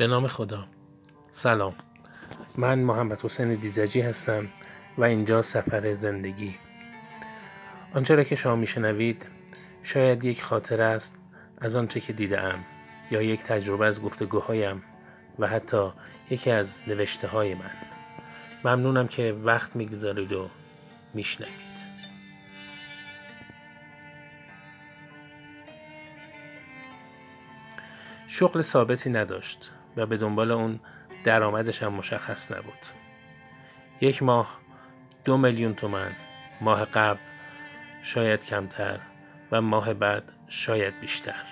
به نام خدا. سلام، من محمد حسین دیزجی هستم و اینجا سفر زندگی. آنچه را که شما میشنوید شاید یک خاطره است از آنچه که دیدم یا یک تجربه از گفتگوهایم و حتی یکی از نوشته های من. ممنونم که وقت میگذارید و میشنوید. شغل ثابتی نداشت و به دنبال اون درآمدش هم مشخص نبود. یک ماه 2 میلیون تومان، ماه قبل شاید کمتر و ماه بعد شاید بیشتر.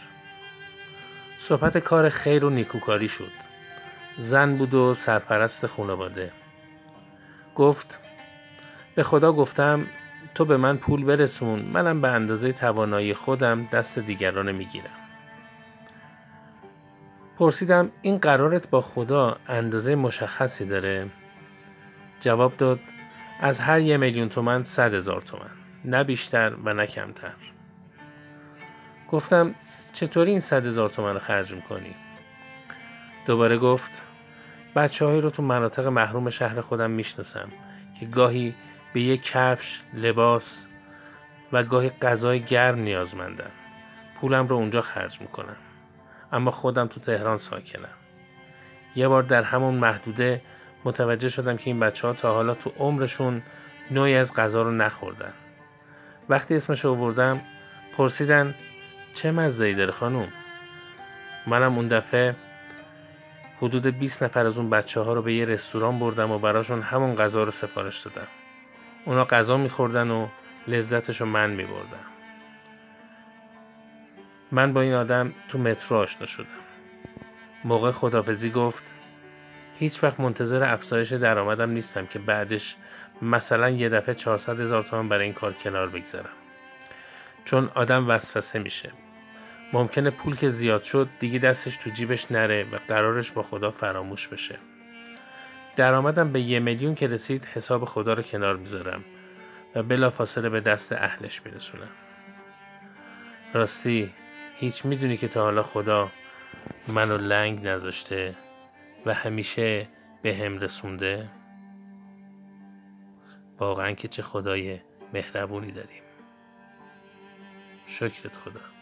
صحبت کار خیر و نیکوکاری شد. زن بود و سرپرست خانواده. گفت به خدا گفتم تو به من پول برسون، منم به اندازه توانایی خودم دست دیگران میگیرم. پرسیدم این قرارت با خدا اندازه مشخصی داره؟ جواب داد از هر 1 میلیون تومان 100,000 تومان، نه بیشتر و نه کمتر. گفتم چطوری این 100,000 تومان رو خرج میکنی؟ دوباره گفت بچه هایی رو تو مناطق محروم شهر خودم میشناسم که گاهی به یک کفش، لباس و گاهی غذای گرم نیازمندن. پولم رو اونجا خرج میکنم. اما خودم تو تهران ساکنم. یه بار در همون محدوده متوجه شدم که این بچه ها تا حالا تو عمرشون نوعی از غذا رو نخوردن. وقتی اسمش رو آوردم پرسیدن چه مزه‌ای داره خانوم؟ منم اون دفعه حدود 20 نفر از اون بچه ها رو به یه رستوران بردم و براشون همون غذا رو سفارش دادم. اونا غذا میخوردن و لذتش رو من میبردم. من با این آدم تو مترو آشنا شدم. موقع خداحافظی گفت هیچ وقت منتظر افزایش درآمدم نیستم که بعدش مثلا یه دفعه 400,000 تومان برای این کار کنار بگذارم، چون آدم وسوسه میشه. ممکنه پول که زیاد شد دیگه دستش تو جیبش نره و قرارش با خدا فراموش بشه. درآمدم به 1 میلیون که رسید حساب خدا رو کنار میذارم و بلافاصله به دست اهلش میرسونم. راستی هیچ میدونی که تا حالا خدا منو لنگ نذاشته و همیشه به هم رسونده؟ واقعا که چه خدای مهربونی داریم. شکرت خدا.